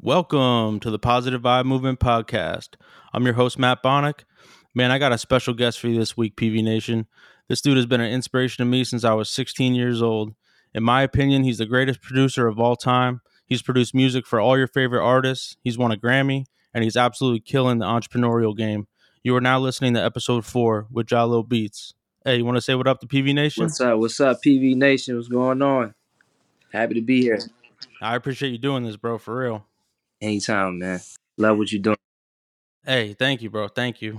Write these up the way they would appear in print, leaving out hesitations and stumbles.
Welcome to the Positive Vibe Movement Podcast. I'm your host, Matt Bonnick. Man, I got a special guest for you this week, PV Nation. This dude has been an inspiration to me since I was 16 years old. In my opinion, he's the greatest producer of all time. He's produced music for all your favorite artists. He's won a Grammy, and he's absolutely killing the entrepreneurial game. You are now listening to episode 4 with Jalil Beats. Hey, you want to say what up to PV Nation? What's up, PV Nation? What's going on? Happy to be here. I appreciate you doing this, bro, for real. Anytime, man. Love what you're doing. Hey, thank you, bro. Thank you.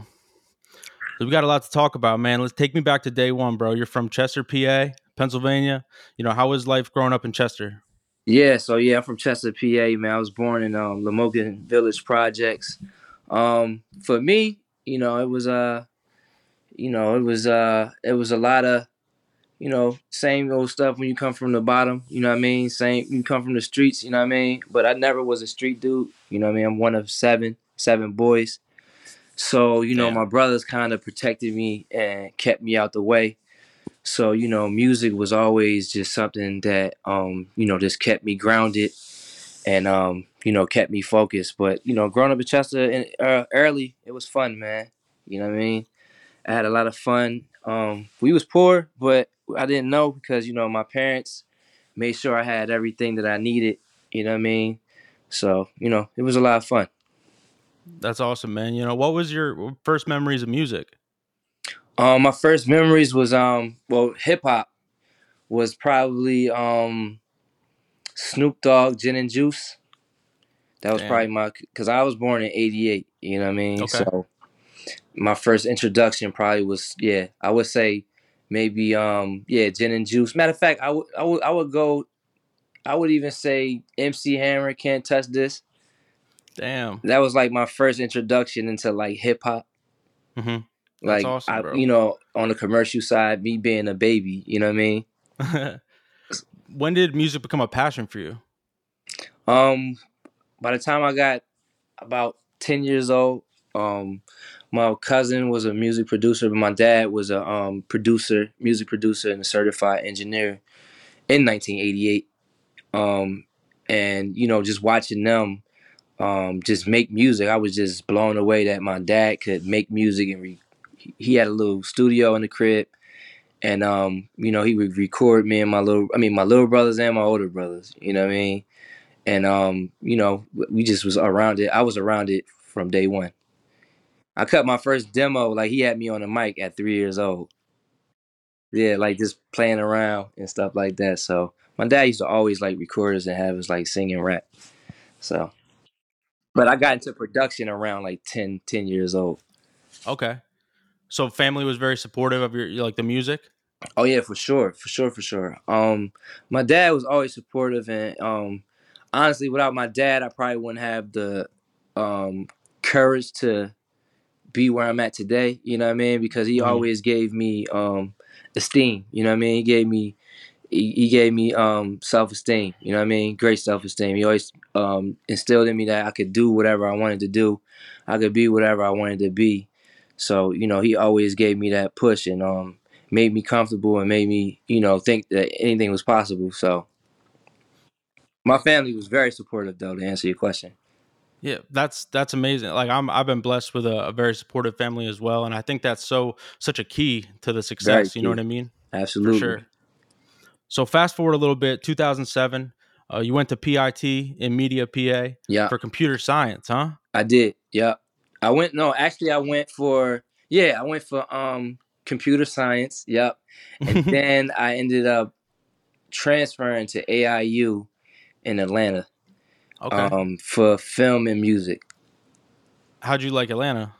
So we got a lot to talk about, man. Let's take me back to day one, bro. You're from Chester, PA, Pennsylvania. You know, how was life growing up in Chester? Yeah, I'm from Chester, PA, man. I was born in Lamokin Village Projects. For me, it was a lot of, same old stuff when you come from the bottom, you know what I mean? Same, you come from the streets, you know what I mean? But I never was a street dude, you know what I mean? I'm one of seven boys. So, my brothers kind of protected me and kept me out the way. So, music was always just something that, just kept me grounded and, kept me focused. But, growing up in Chester early, it was fun, man. You know what I mean? I had a lot of fun. We was poor, but I didn't know because, my parents made sure I had everything that I needed, you know what I mean? So, it was a lot of fun. That's awesome, man. What was your first memories of music? My first memories was, hip hop was probably Snoop Dogg, Gin and Juice. That was probably because I was born in 88, you know what I mean? Okay. So my first introduction probably was, I would say maybe, Gin and Juice. Matter of fact, I would even say MC Hammer, Can't Touch This. Damn. That was like my first introduction into like hip hop. Mm-hmm. Like, that's awesome, bro. On the commercial side, me being a baby, you know what I mean? When did music become a passion for you? By the time I got about 10 years old, my cousin was a music producer, but my dad was a music producer and a certified engineer in 1988. Just watching them just make music, I was just blown away that my dad could make music, and he had a little studio in the crib, and he would record me and my little brothers and my older brothers, you know what I mean? And we just was around it. I was around it from day one. I cut my first demo, like he had me on the mic at 3 years old. Yeah, like just playing around and stuff like that. So my dad used to always like record us and have us like sing and rap. So, but I got into production around like 10 years old. Okay. So family was very supportive of your, the music? Oh yeah, for sure. My dad was always supportive, and honestly, without my dad, I probably wouldn't have the courage to be where I'm at today, you know what I mean? Because he always gave me esteem, you know what I mean? He gave me self-esteem, you know what I mean? Great self-esteem. He always instilled in me that I could do whatever I wanted to do. I could be whatever I wanted to be. So, he always gave me that push and made me comfortable and made me, think that anything was possible. So my family was very supportive, though, to answer your question. Yeah, that's amazing. Like I've been blessed with a very supportive family as well, and I think that's such a key to the success. You know what I mean? Absolutely. For sure. So fast forward a little bit, 2007. You went to PIT in Media, PA, for computer science, huh? I did. Yeah, I went. No, actually, I went for computer science. Yep, and then I ended up transferring to AIU in Atlanta. Okay. For film and music. How'd you like Atlanta?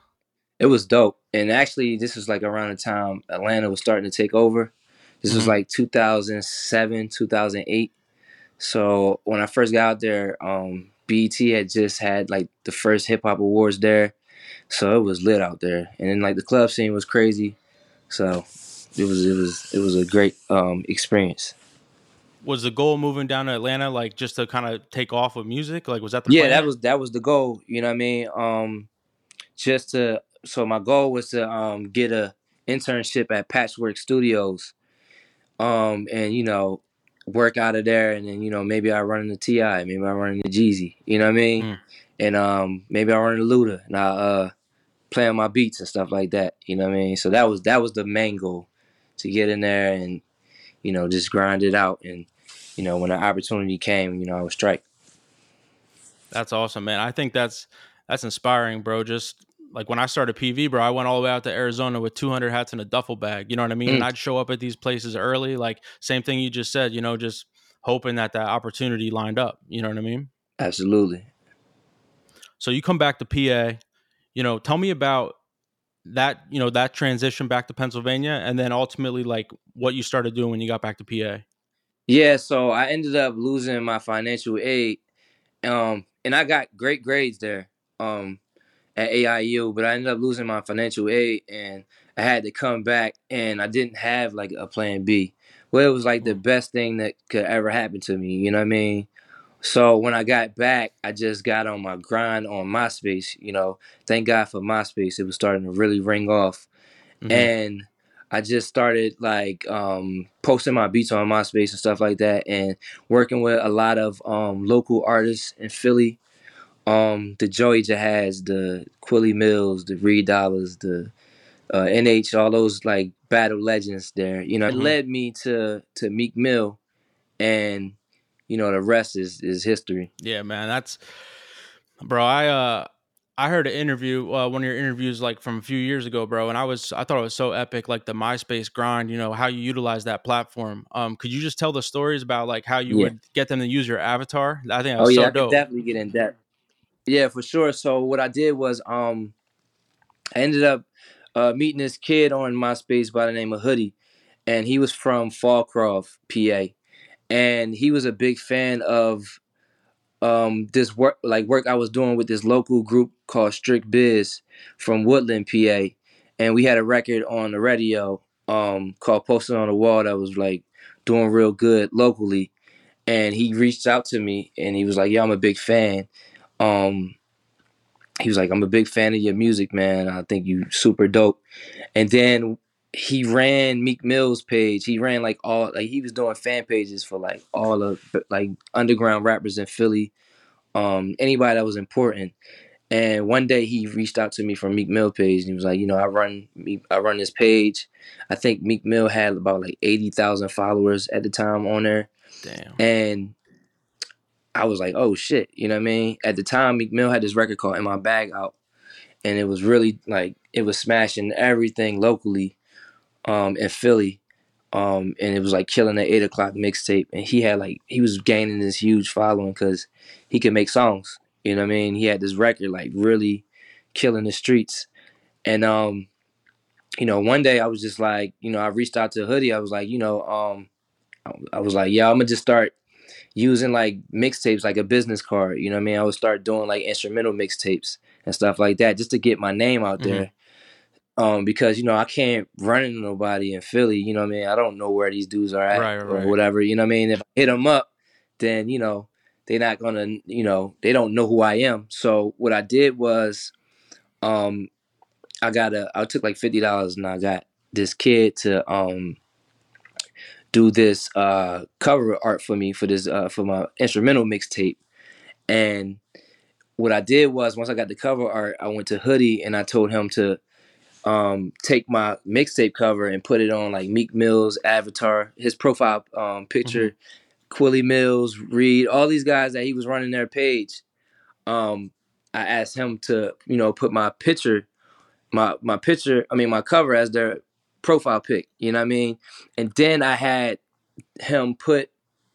It was dope. And actually, this was like around the time Atlanta was starting to take over. This was like 2007, 2008. So when I first got out there, BET had just had like the first hip hop awards there. So it was lit out there. And then like the club scene was crazy. So it was a great experience. Was the goal moving down to Atlanta, like just to kind of take off with music? Like, was that the plan? That was the goal. You know what I mean? My goal was to get a internship at Patchwork Studios, and work out of there, and then, you know, maybe I run into T.I., maybe I run into Jeezy, you know what I mean? Mm. And maybe I run into Luda, and I play on my beats and stuff like that, you know what I mean? So that was the main goal, to get in there and, you know, just grind it out. And, you know, when the opportunity came, you know, I would strike. That's awesome, man. I think that's inspiring, bro. Just like when I started PV, bro, I went all the way out to Arizona with 200 hats in a duffel bag. You know what I mean? Mm. And I'd show up at these places early, like same thing you just said, you know, just hoping that opportunity lined up. You know what I mean? Absolutely. So you come back to PA, you know, tell me about that, you know, that transition back to Pennsylvania, and then ultimately like what you started doing when you got back to PA. Yeah. So I ended up losing my financial aid. And I got great grades there. At AIU, but I ended up losing my financial aid, and I had to come back, and I didn't have like a plan B. Well, it was like the best thing that could ever happen to me, you know what I mean? So when I got back, I just got on my grind on MySpace, you know. Thank God for MySpace. It was starting to really ring off. Mm-hmm. And I just started like posting my beats on MySpace and stuff like that, and working with a lot of local artists in Philly. The Joey Jahaz, the Quilly Mills, the Reed Dollars, the NH, all those like battle legends there. You know, it led me to Meek Mill, and you know the rest is history. Yeah, man, that's bro. I heard an interview, one of your interviews like from a few years ago, bro, and I thought it was so epic, like the MySpace grind. You know how you utilize that platform. Could you just tell the stories about like how you would get them to use your avatar? I think that was so dope. I could definitely get in depth. Yeah, for sure. So what I did was I ended up meeting this kid on MySpace by the name of Hoodie, and he was from Fallcroft, PA, and he was a big fan of this work I was doing with this local group called Strict Biz from Woodland, PA, and we had a record on the radio called Posted on the Wall that was like doing real good locally, and he reached out to me and he was like, "Yo, I'm a big fan." He was like, "I'm a big fan of your music, man. I think you super dope." And then he ran Meek Mill's page. He ran like all, like he was doing fan pages for like all of like underground rappers in Philly, anybody that was important. And one day he reached out to me from Meek Mill page, and he was like, "You know, I run this page." I think Meek Mill had about like 80,000 followers at the time on there. Damn. And I was like, oh shit, you know what I mean? At the time, Meek Mill had this record called "In My Bag" out, and it was really like, it was smashing everything locally in Philly, and it was like killing the 8 o'clock mixtape, and he had like, he was gaining this huge following because he could make songs, you know what I mean? He had this record like really killing the streets, and you know, one day I was just like, you know, I reached out to Hoodie, I was like, you know, I was like, yeah, I'm gonna just start using like mixtapes like a business card, you know what I mean? I would start doing like instrumental mixtapes and stuff like that just to get my name out there. Because, you know, I can't run into nobody in Philly, you know what I mean? I don't know where these dudes are at or whatever, you know what I mean? If I hit them up, then, you know, they're not going to, you know, they don't know who I am. So what I did was I took like $50 and I got this kid to do this cover art for me for this for my instrumental mixtape. And what I did was, once I got the cover art, I went to Hoodie and I told him to take my mixtape cover and put it on like Meek Mill's avatar, his profile picture, Quilly Mills, Reed, all these guys that he was running their page. I asked him to, you know, put my picture, my cover as their profile pic, you know what I mean? And then I had him put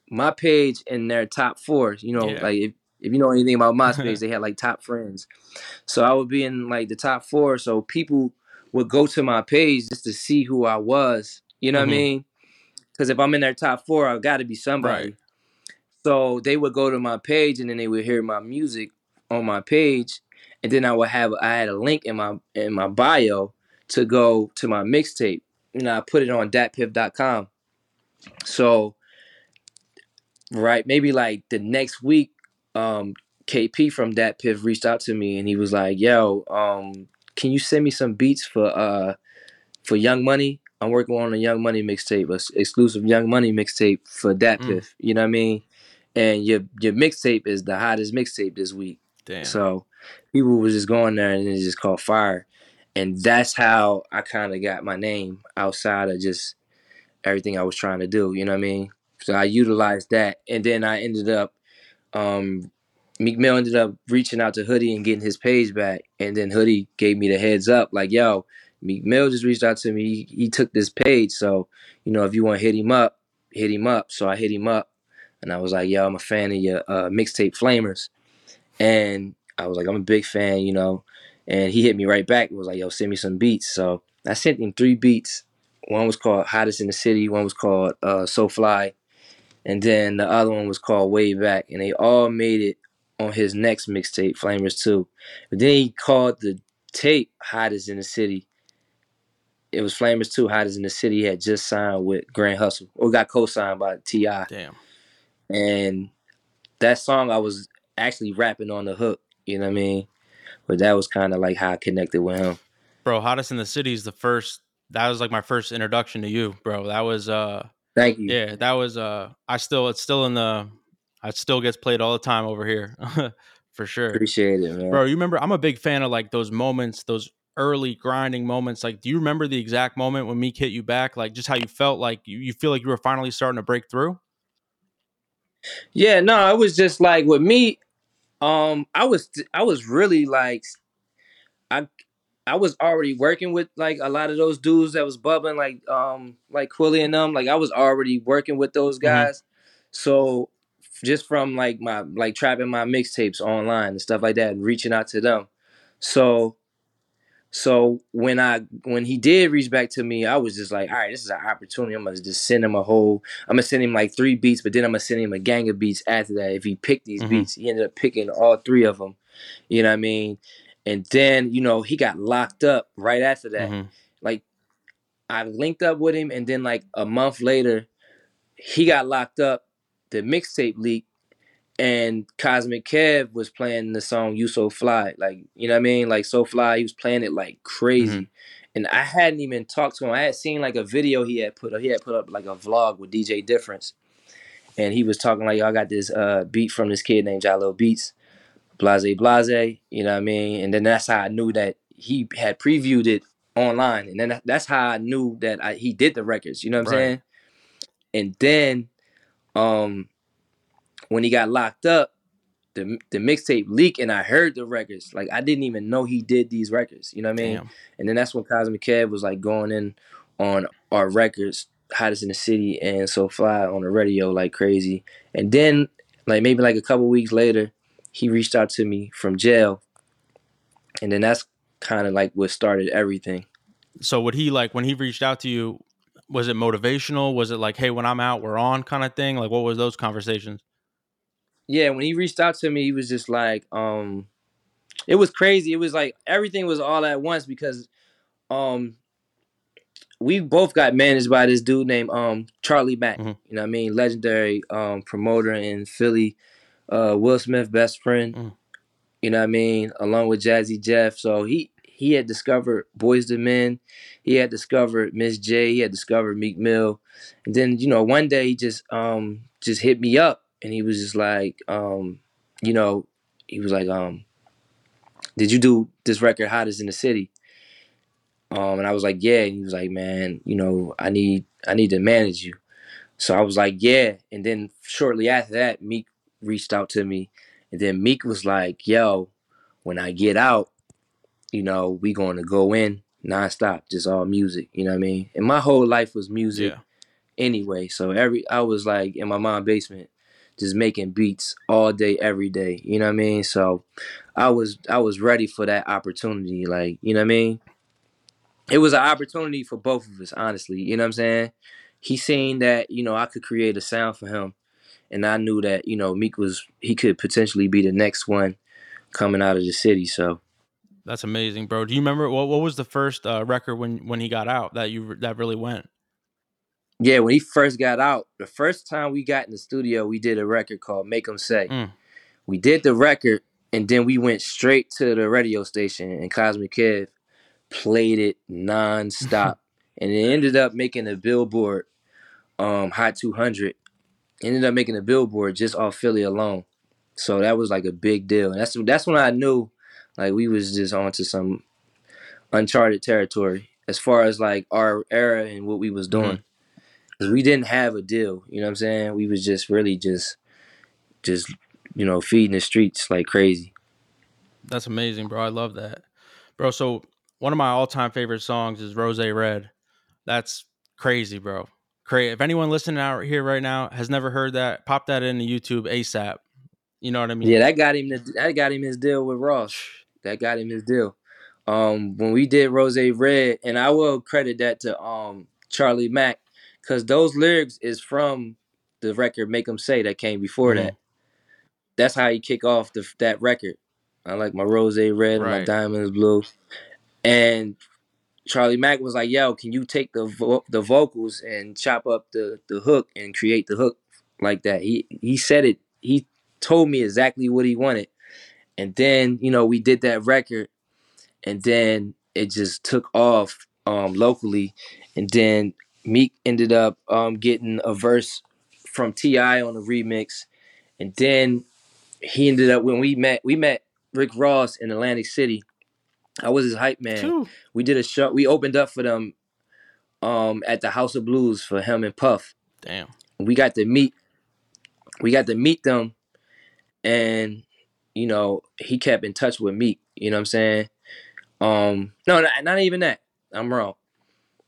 my page in their top 4, you know, like if you know anything about MySpace, they had like top friends. So I would be in like the top 4. So people would go to my page just to see who I was, you know what I mean? Because if I'm in their top 4, I've got to be somebody. Right. So they would go to my page and then they would hear my music on my page. And then I had a link in my bio to go to my mixtape, and I put it on datpiff.com. So, right, maybe like the next week, KP from Datpiff reached out to me, and he was like, "Yo, can you send me some beats for Young Money?" I'm working on a Young Money mixtape, an exclusive Young Money mixtape for Datpiff. You know what I mean? And your mixtape is the hottest mixtape this week. Damn. So people was just going there and it just caught fire. And that's how I kind of got my name outside of just everything I was trying to do. You know what I mean? So I utilized that. And then I ended up, Meek Mill ended up reaching out to Hoodie and getting his page back. And then Hoodie gave me the heads up like, yo, Meek Mill just reached out to me. He took this page. So, you know, if you want to hit him up, hit him up. So I hit him up. And I was like, yo, I'm a fan of your mixtape Flamers. And I was like, I'm a big fan, you know. And he hit me right back. It was like, yo, send me some beats. So I sent him 3 beats. One was called Hottest in the City. One was called So Fly. And then the other one was called Way Back. And they all made it on his next mixtape, Flamers 2. But then he called the tape Hottest in the City. It was Flamers 2, Hottest in the City. He had just signed with Grand Hustle. Or got co-signed by T.I. Damn. And that song, I was actually rapping on the hook. You know what I mean? But that was kind of like how I connected with him. Bro, Hottest in the City is the first. That was like my first introduction to you, bro. That was thank you. Yeah, that was it still gets played all the time over here. For sure. Appreciate it, man. Bro, you remember, I'm a big fan of like those moments, those early grinding moments. Like, do you remember the exact moment when Meek hit you back? Like just how you felt, like you feel like you were finally starting to break through? Yeah, no, it was just like with me, I was really like, I was already working with like a lot of those dudes that was bubbling, like Quilly and them. Like I was already working with those guys. Mm-hmm. So just from like my, like trapping my mixtapes online and stuff like that and reaching out to them. So when he did reach back to me, I was just like, all right, this is an opportunity. I'm going to just send him I'm going to send him like 3 beats, but then I'm going to send him a gang of beats after that. If he picked these beats, he ended up picking all 3 of them. You know what I mean? And then, you know, he got locked up right after that. Like I linked up with him. And then like a month later, he got locked up. The mixtape leaked. And Cosmic Kev was playing the song You So Fly. Like, you know what I mean? Like, So Fly, he was playing it like crazy. And I hadn't even talked to him. I had seen like a video he had put up. He had put up like a vlog with DJ Difference. And he was talking like, y'all got this beat from this kid named Jalo Beats. Blase, blase. You know what I mean? And then that's how I knew that he had previewed it online. And then that's how I knew that he did the records. You know what I'm saying? And then... when he got locked up, the mixtape leaked and I heard the records. Like, I didn't even know he did these records. You know what I mean? Damn. And then that's when Cosmic Kev was, like, going in on our records, Hottest in the City and So Fly on the radio like crazy. And then, like, maybe, like, a couple weeks later, he reached out to me from jail. And then that's kind of, like, what started everything. So would he, like, when he reached out to you, was it motivational? Was it, like, hey, when I'm out, we're on kind of thing? Like, what was those conversations? Yeah, when he reached out to me, he was just like, it was crazy. It was like everything was all at once because we both got managed by this dude named Charlie Mack. You know what I mean? Legendary promoter in Philly. Will Smith, best friend. You know what I mean? Along with Jazzy Jeff. So he had discovered Boyz II Men. He had discovered Miss J. He had discovered Meek Mill. And then, you know, one day he just hit me up. And he was just like, you know, he was like, did you do this record Hottest in the City? And I was like, yeah. And he was like, man, you know, I need to manage you. So I was like, yeah. And then shortly after that, Meek reached out to me. And then Meek was like, yo, when I get out, you know, we going to go in nonstop, just all music. You know what I mean? And my whole life was music anyway. So I was like in my mom's basement. Just making beats all day, every day. You know what I mean? So I was ready for that opportunity. Like, you know what I mean? It was an opportunity for both of us, honestly. You know what I'm saying? He seen that, you know, I could create a sound for him. And I knew that, you know, Meek he could potentially be the next one coming out of the city. So that's amazing, bro. Do you remember what was the first record when he got out that really went? Yeah, when he first got out, the first time we got in the studio, we did a record called Make 'Em Say. We did the record, and then we went straight to the radio station, and Cosmic Kev played it nonstop. and it ended up making a Billboard Hot 200. Ended up making a Billboard just off Philly alone. So that was like a big deal. And that's when I knew like we was just onto some uncharted territory as far as like our era and what we was doing. Because we didn't have a deal, you know what I'm saying? We was just really just you know, feeding the streets like crazy. That's amazing, bro. I love that. Bro, so one of my all-time favorite songs is Rose Red. That's crazy, bro. If anyone listening out here right now has never heard that, pop that into YouTube ASAP. You know what I mean? Yeah, that got him his deal with Ross. That got him his deal. When we did Rose Red, and I will credit that to Charlie Mack, because those lyrics is from the record Make 'Em Say that came before that. That's how you kick off that record. I like my Rose Red, and my Diamonds Blue. And Charlie Mack was like, yo, can you take the vocals and chop up the hook and create the hook like that? He said it. He told me exactly what he wanted. And then, you know, we did that record. And then it just took off locally. And then Meek ended up getting a verse from T.I. on the remix. And then he ended up, when we met Rick Ross in Atlantic City. I was his hype man. True. We did a show. We opened up for them at the House of Blues for him and Puff. Damn. We got to meet them, and you know he kept in touch with Meek. You know what I'm saying? No, not even that. I'm wrong.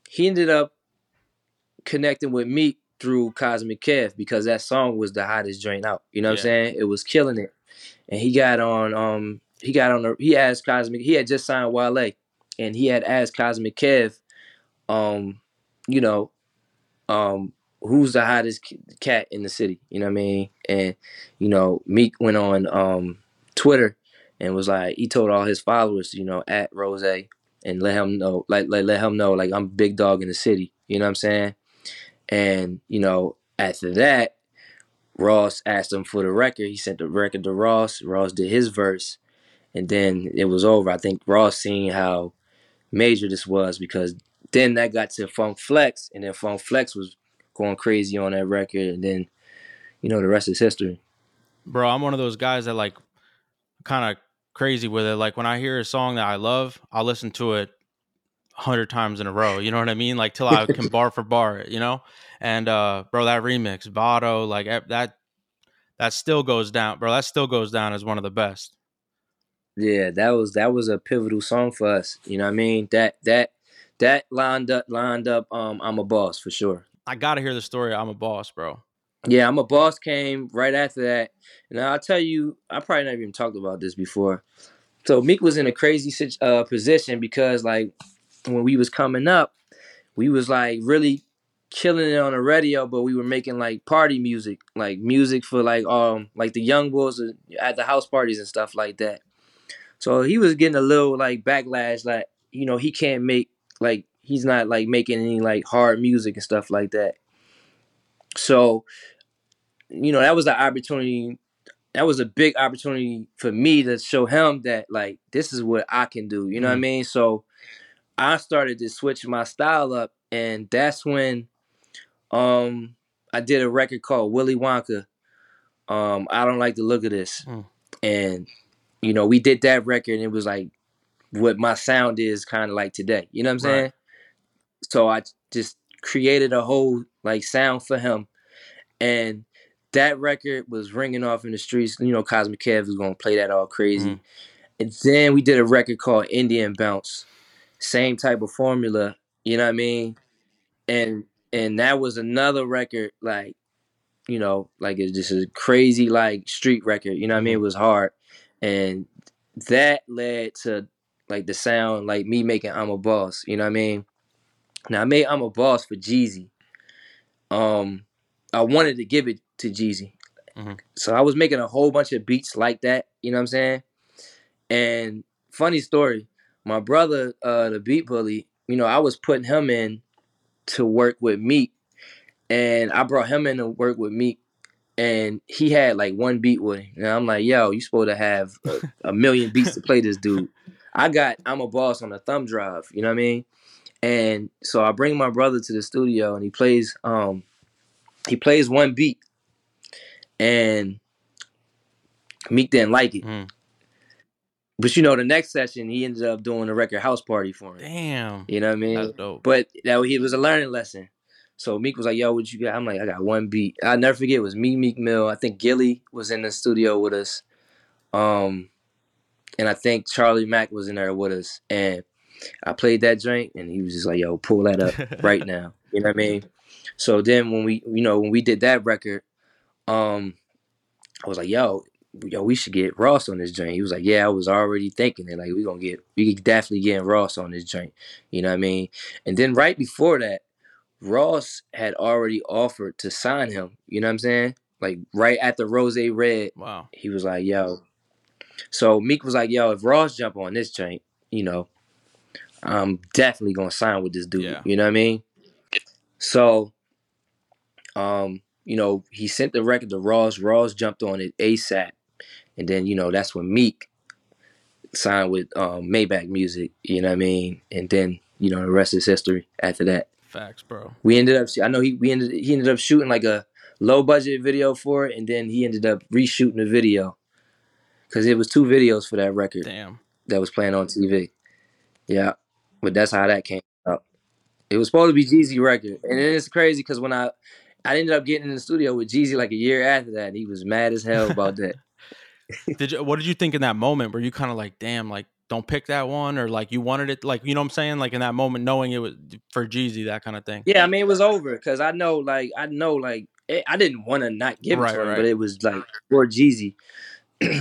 He ended up connecting with Meek through Cosmic Kev because that song was the hottest joint out. You know what I'm saying? It was killing it, and he got on. He asked Cosmic. He had just signed Wale, and he had asked Cosmic Kev, you know, who's the hottest cat in the city? You know what I mean? And you know, Meek went on Twitter and was like, he told all his followers, you know, at Rose, and let him know, like I'm big dog in the city. You know what I'm saying? And you know, after that, Ross asked him for the record. He sent the record to Ross. Ross did his verse. And then it was over. I think Ross seen how major this was because then that got to Funk Flex, and then Funk Flex was going crazy on that record. And then, you know, the rest is history. Bro, I'm one of those guys that like kind of crazy with it. Like when I hear a song that I love, I'll listen to it 100 times in a row. You know what I mean? Like till I can bar for bar it, you know? And bro, that remix, Vado, like that still goes down, bro. That still goes down as one of the best. Yeah, that was a pivotal song for us. You know what I mean? That lined up I'm a Boss for sure. I gotta hear the story of I'm a Boss, bro. Yeah, I'm a Boss came right after that. And I'll tell you, I probably never even talked about this before. So Meek was in a crazy position because like when we was coming up, we was like really killing it on the radio, but we were making like party music, like music for like the young boys at the house parties and stuff like that. So he was getting a little like backlash, like, you know, he can't make like, he's not like making any like hard music and stuff like that. So, you know, that was the opportunity. That was a big opportunity for me to show him that like, this is what I can do. You know what I mean? So I started to switch my style up, and that's when I did a record called Willy Wonka. I Don't Like the Look of This. And, you know, we did that record, and it was like what my sound is kind of like today. You know what I'm saying? So I just created a whole like sound for him. And that record was ringing off in the streets. You know, Cosmic Kev was going to play that all crazy. And then we did a record called Indian Bounce. Same type of formula, you know what I mean? And that was another record, like, you know, like it's just a crazy, like, street record, you know what I mean? It was hard. And that led to, like, the sound, like, me making I'm a Boss, you know what I mean? Now, I made I'm a Boss for Jeezy. I wanted to give it to Jeezy. So I was making a whole bunch of beats like that, you know what I'm saying? And funny story. My brother, the Beat Bully, you know, I was putting him in to work with Meek, and I brought him in to work with Meek, and he had like one beat with him. And I'm like, yo, you supposed to have a million beats to play this dude. I got I'm a Boss on a thumb drive, you know what I mean? And so I bring my brother to the studio, and he plays one beat, and Meek didn't like it. Mm. But, you know, the next session, he ended up doing a record house party for him. Damn. You know what I mean? That's dope. But it was a learning lesson. So Meek was like, yo, what you got? I'm like, I got one beat. I'll never forget. It was me, Meek Mill. I think Gilly was in the studio with us. And I think Charlie Mack was in there with us. And I played that joint, and he was just like, yo, pull that up right now. You know what I mean? So then when we did that record, I was like, yo, we should get Ross on this joint. He was like, yeah, I was already thinking it. Like, we could definitely get Ross on this joint. You know what I mean? And then right before that, Ross had already offered to sign him. You know what I'm saying? Like, right after Rose Red, wow. He was like, yo. So Meek was like, yo, if Ross jump on this joint, you know, I'm definitely going to sign with this dude. Yeah. You know what I mean? So, you know, he sent the record to Ross. Ross jumped on it ASAP. And then, you know, that's when Meek signed with Maybach Music, you know what I mean? And then, you know, the rest is history after that. Facts, bro. He ended up shooting like a low budget video for it, and then he ended up reshooting the video. Cause it was two videos for that record. Damn. That was playing on TV. Yeah. But that's how that came up. It was supposed to be Jeezy record. And then it's crazy because when I ended up getting in the studio with Jeezy like a year after that, and he was mad as hell about that. What did you think in that moment? Were you kind of like, damn, like don't pick that one, or like you wanted it, like, you know what I'm saying? Like in that moment, knowing it was for Jeezy, that kind of thing. Yeah, I mean, it was over because I didn't want to not give it to him, but it was like for Jeezy.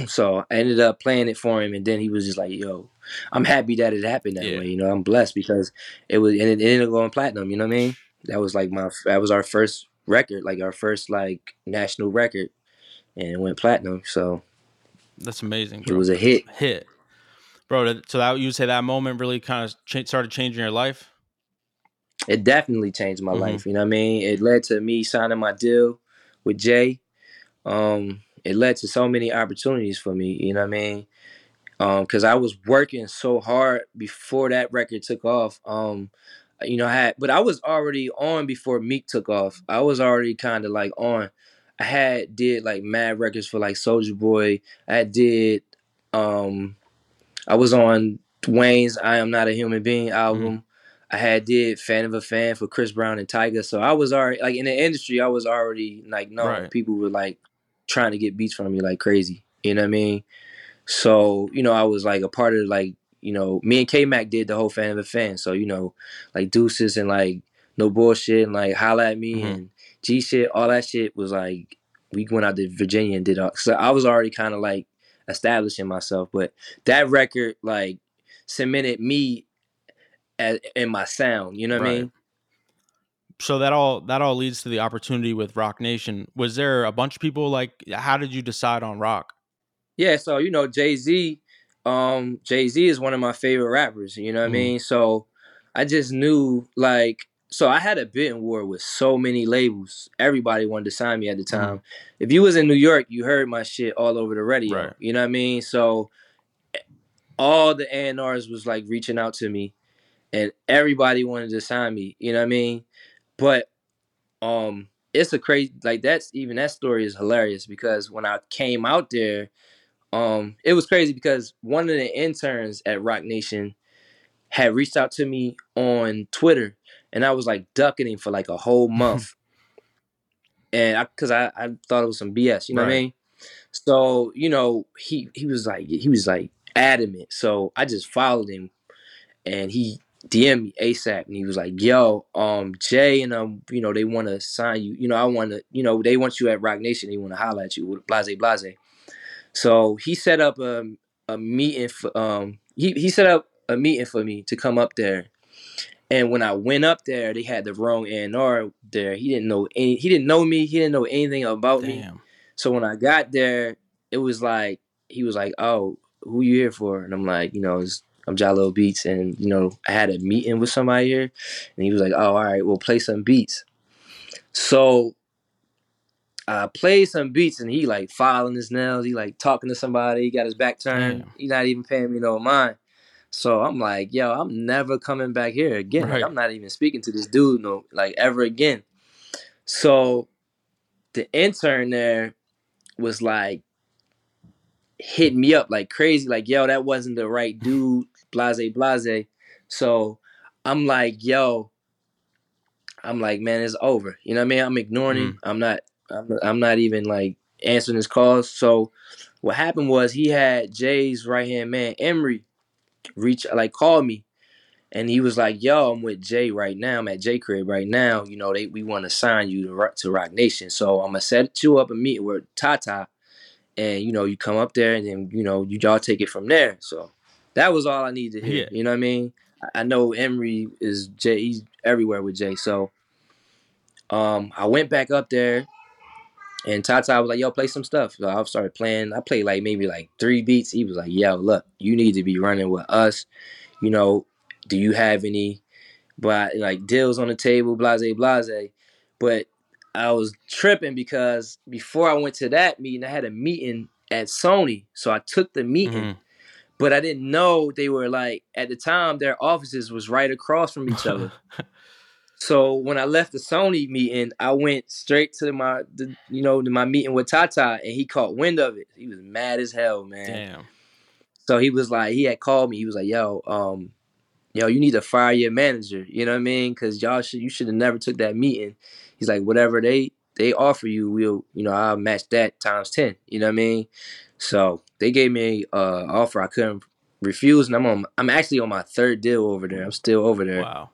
So I ended up playing it for him, and then he was just like, yo, I'm happy that it happened that way. You know, I'm blessed because it ended up going platinum. You know what I mean? That was our first record, like our first like national record, and it went platinum. So that's amazing, bro. It was a hit. Bro, so that you would say that moment really kind of started changing your life? It definitely changed my life, you know what I mean? It led to me signing my deal with Jay. It led to so many opportunities for me, you know what I mean? Because I was working so hard before that record took off. You know, but I was already on before Meek took off. I was already kind of like on. I did like mad records for like Soulja Boy. I was on Wayne's I Am Not a Human Being album. Mm-hmm. I did Fan of a Fan for Chris Brown and Tyga. So I was already, like, in the industry, I was already, like, known. Right. People were, like, trying to get beats from me like crazy. You know what I mean? So, you know, I was, like, a part of, like, you know, me and K-Mac did the whole Fan of a Fan. So, you know, like, Deuces and, like, No Bullshit and, like, Holla at Me and G-Shit, all that shit was, like, we went out to Virginia and did all. So I was already kind of, like, establishing myself, but that record like cemented me in my sound, you know what I mean? So that all leads to the opportunity with Roc Nation. Was there a bunch of people, like, how did you decide on Roc? Yeah, so, you know, Jay-Z is one of my favorite rappers, you know what I mean? So I just knew, like, so I had a bidding war with so many labels. Everybody wanted to sign me at the time. If you was in New York, you heard my shit all over the radio. Right. You know what I mean? So all the A&Rs was like reaching out to me, and everybody wanted to sign me. You know what I mean? But it's a crazy, like, that story is hilarious because when I came out there, it was crazy because one of the interns at Roc Nation had reached out to me on Twitter. And I was like ducking him for like a whole month. And because I thought it was some BS, you know what I mean? So, you know, he was like adamant. So I just followed him, and he DM'd me ASAP, and he was like, yo, Jay and you know, they want to sign you. You know, they want you at Roc Nation. They want to holler at you, blase. So he set up a meeting for, he set up a meeting for me to come up there. And when I went up there, they had the wrong A&R there. He didn't know me. He didn't know anything about me. So when I got there, it was like, he was like, oh, who you here for? And I'm like, you know, I'm Jalil Beats. And, you know, I had a meeting with somebody here. And he was like, oh, all right, we'll play some beats. So I played some beats, and he like filing his nails. He like talking to somebody. He got his back turned. He's not even paying me no mind. So I'm like, yo, I'm never coming back here again. Right. Like, I'm not even speaking to this dude ever again. So the intern there was like hitting me up like crazy, like, yo, that wasn't the right dude, blase, blase. So I'm like, yo, man, it's over. You know what I mean? I'm ignoring him. I'm not even like answering his calls. So what happened was he had Jay's right-hand man, Emery, call me. And he was like, yo, I'm with Jay right now. I'm at Jay crib right now. You know, we want to sign you to Roc Nation. So I'm going to set you up and meet with Tata. And, you know, you come up there and then, you know, y'all take it from there. So that was all I needed to hear. Yeah. You know what I mean? I know Emery is Jay. He's everywhere with Jay. So I went back up there and Tata was like, yo, play some stuff. So I started playing. I played maybe 3 beats. He was like, yo, look, you need to be running with us. You know, do you have any deals on the table, blase, blase? But I was tripping because before I went to that meeting, I had a meeting at Sony. So I took the meeting, but I didn't know they were at the time, their offices was right across from each other. So when I left the Sony meeting, I went straight to my meeting with Tata, and he caught wind of it. He was mad as hell, man. Damn. So he was like, he had called me. He was like, yo, you need to fire your manager. You know what I mean? Because you should have never took that meeting. He's like, whatever they offer you, I'll match that times 10. You know what I mean? So they gave me an offer I couldn't refuse, and I'm actually on my 3rd deal over there. I'm still over there. Wow.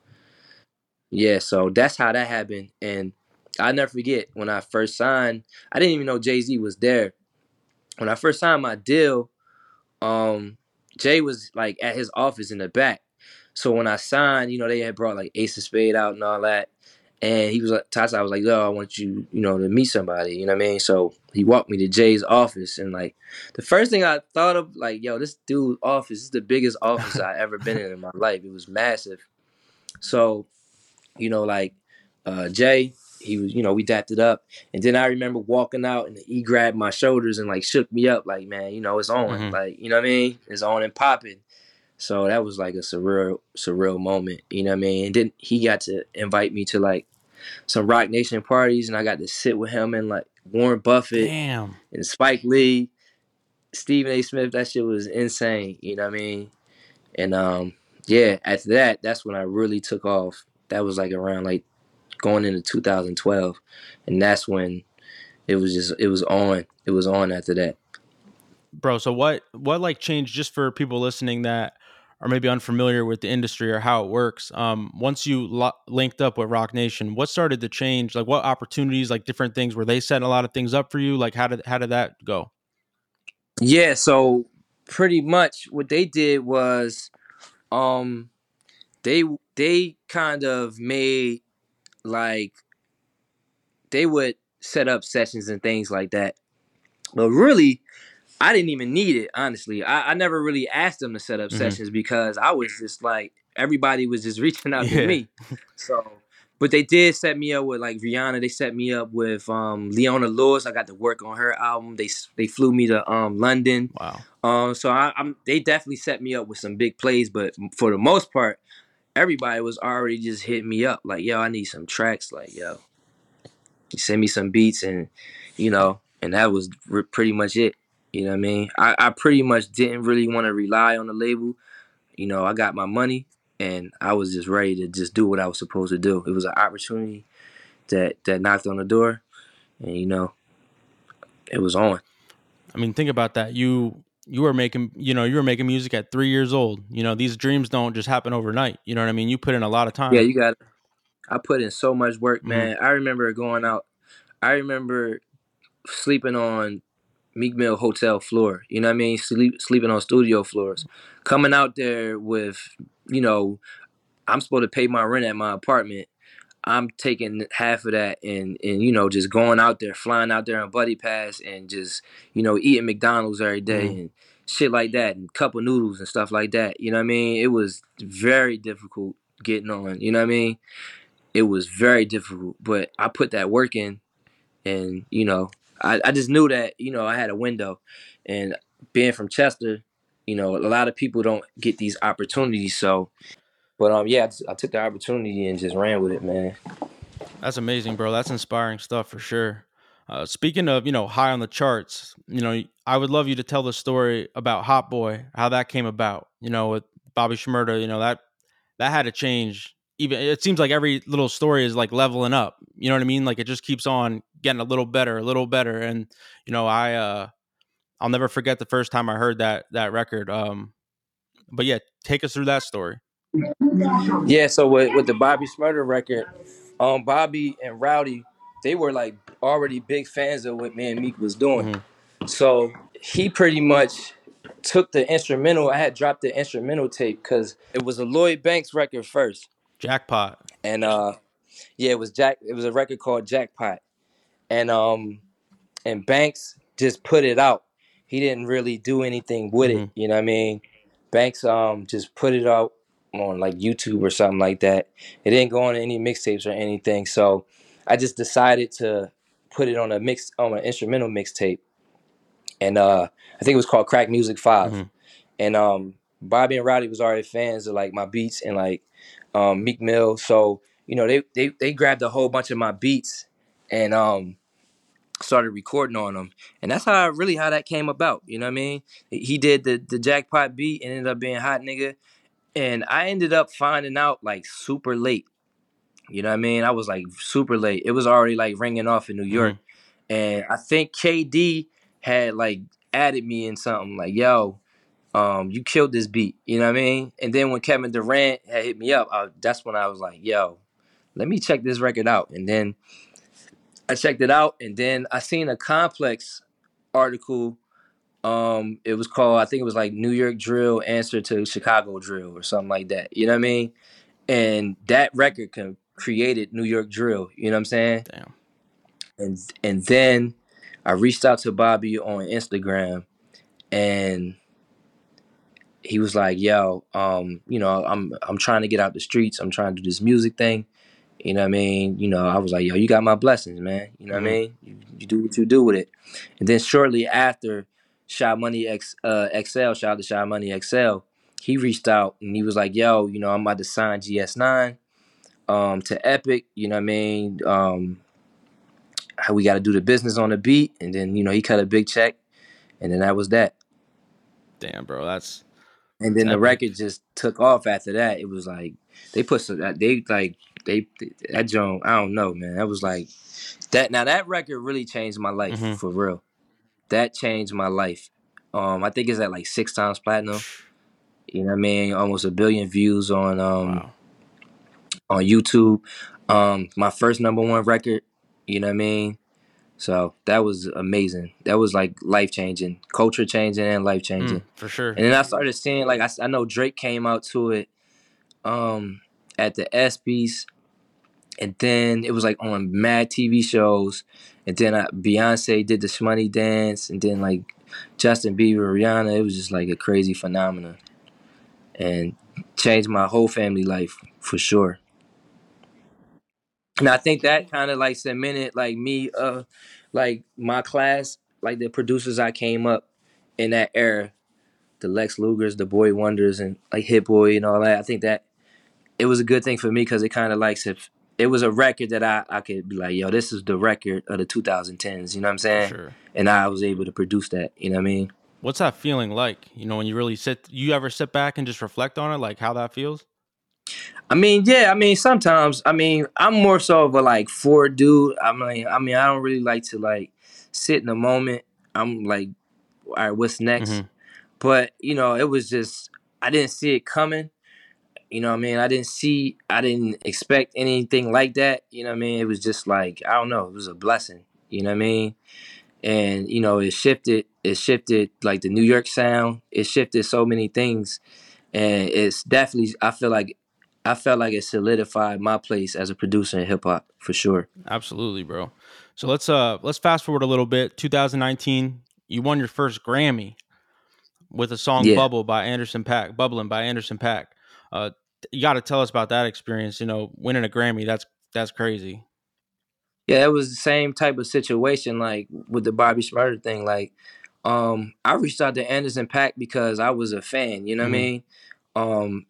Yeah, so that's how that happened. And I'll never forget when I first signed, I didn't even know Jay-Z was there. When I first signed my deal, Jay was at his office in the back. So when I signed, they had brought Ace of Spades out and all that. And he was like, Tata was like, yo, I want you, to meet somebody. You know what I mean? So he walked me to Jay's office. And the first thing I thought of, yo, this dude's office is the biggest office I ever been in my life. It was massive. So, Jay, he was, we dapped it up. And then I remember walking out and he grabbed my shoulders and shook me up. Like, man, it's on. Mm-hmm. You know what I mean? It's on and popping. So that was a surreal moment, you know what I mean? And then he got to invite me to some Roc Nation parties, and I got to sit with him and Warren Buffett. Damn. And Spike Lee, Stephen A. Smith. That shit was insane, you know what I mean? And after that, that's when I really took off. That was around going into 2012, and that's when it was on after that. Bro, so what changed, just for people listening that are maybe unfamiliar with the industry or how it works? Once you linked up with Roc Nation, what started to change? What opportunities, different things, were they setting a lot of things up for you? How did that go? Yeah, so pretty much what they did was, they kind of made they would set up sessions and things like that, but really, I didn't even need it, honestly. I never really asked them to set up sessions because I was just everybody was just reaching out to me. So, but they did set me up with Rihanna. They set me up with Leona Lewis. I got to work on her album. They flew me to London. Wow. So they definitely set me up with some big plays. But for the most part, everybody was already just hitting me up. Yo, I need some tracks. Yo, you send me some beats, and and that was pretty much it. You know what I mean? I pretty much didn't really want to rely on the label. I got my money, and I was just ready to just do what I was supposed to do. It was an opportunity that knocked on the door, and, it was on. I mean, think about that. You were making music at 3 years old. These dreams don't just happen overnight. You know what I mean? You put in a lot of time. Yeah, you got it. I put in so much work, man. I remember going out. I remember sleeping on Meek Mill hotel floor, you know what I mean? Sleeping on studio floors. Coming out there with, I'm supposed to pay my rent at my apartment. I'm taking half of that and just going out there, flying out there on buddy pass and just, eating McDonald's every day and shit like that, and cup of noodles and stuff like that. You know what I mean? It was very difficult getting on, you know what I mean? It was very difficult, but I put that work in, and, I just knew that, I had a window. And being from Chester, you know, a lot of people don't get these opportunities. So, but yeah, I took the opportunity and just ran with it, man. That's amazing, bro. That's inspiring stuff for sure. Speaking of, you know, high on the charts, you know, I would love you to tell the story about Hot Boy, how that came about, you know, with Bobby Shmurda, you know, that had to change. Even it seems like every little story is like leveling up, you know what I mean? Like it just keeps on getting a little better. And, you know, I'll never forget the first time I heard that record. But yeah, take us through that story. Yeah. So with the Bobby Shmurda record, Bobby and Rowdy, they were like already big fans of what me and Meek was doing. Mm-hmm. So he pretty much took the instrumental. I had dropped the instrumental tape because it was a Lloyd Banks record first. Jackpot. And yeah, it was a record called Jackpot. And Banks just put it out. He didn't really do anything with it. You know what I mean? Banks just put it out on like YouTube or something like that. It didn't go on any mixtapes or anything. So I just decided to put it on an instrumental mixtape, and I think it was called Crack Music 5. Mm-hmm. And Bobby and Rowdy was already fans of like my beats and like Meek Mill, so you know they grabbed a whole bunch of my beats and started recording on them, and that's how that came about. You know what I mean? He did the Jackpot beat and ended up being Hot Nigga, and I ended up finding out like super late. You know what I mean? I was like super late. It was already like ringing off in New York. Mm-hmm. And I think KD had like added me in something like, yo, you killed this beat. You know what I mean? And then when Kevin Durant had hit me up, that's when I was like, yo, let me check this record out. And then I checked it out. And then I seen a Complex article. It was called, I think it was like New York Drill Answer to Chicago Drill or something like that. You know what I mean? And that record created New York Drill, you know what I'm saying? Damn. And then I reached out to Bobby on Instagram, and he was like, yo, you know, I'm trying to get out the streets. I'm trying to do this music thing. You know what I mean? You know, I was like, yo, you got my blessings, man. You know what I mean? You do what you do with it. And then shortly after Shy Money XL, shout out to Shy Money XL, he reached out and he was like, yo, you know, I'm about to sign GS9. To Epic, you know what I mean? How we got to do the business on the beat, and then you know he cut a big check, and then that was that. Damn, bro, that's. And then the record just took off after that. It was like that joint. I don't know, man. That was like that. Now that record really changed my life for real. That changed my life. I think it's at like 6 times platinum. You know what I mean? Almost 1 billion views on on YouTube, my first #1 record, you know what I mean? So that was amazing. That was like life-changing, culture-changing and life-changing. For sure. And then I started seeing, like, I know Drake came out to it at the ESPYs, and then it was like on mad TV shows, and then Beyonce did the Shmoney dance, and then like Justin Bieber, Rihanna, it was just like a crazy phenomenon. And changed my whole family life for sure. And I think that kind of like cemented like me, like my class, like the producers I came up in that era, the Lex Lugers, the Boy Wonders, and like Hit Boy and all that. I think that it was a good thing for me because it kind of like, if it was a record that I could be like, yo, this is the record of the 2010s, you know what I'm saying? Sure. And I was able to produce that, you know what I mean? What's that feeling like, you know, when you really you ever sit back and just reflect on it, like how that feels? I mean, yeah, I mean, sometimes, I mean, I'm more so of a, like, forward dude. I mean, I don't really like to, like, sit in the moment. I'm like, all right, what's next? Mm-hmm. But, you know, it was just, I didn't see it coming. You know what I mean? I didn't expect anything like that. You know what I mean? It was just like, I don't know, it was a blessing. You know what I mean? And, you know, it shifted, like, the New York sound. It shifted so many things. And it's definitely, I felt like it solidified my place as a producer in hip hop for sure. Absolutely, bro. So let's fast forward a little bit. 2019, you won your first Grammy with a song Bubbling by Anderson .Paak. You got to tell us about that experience. You know, winning a Grammy, that's crazy. Yeah, it was the same type of situation like with the Bobby Shmurda thing. Like I reached out to Anderson Paak because I was a fan, you know what I mean?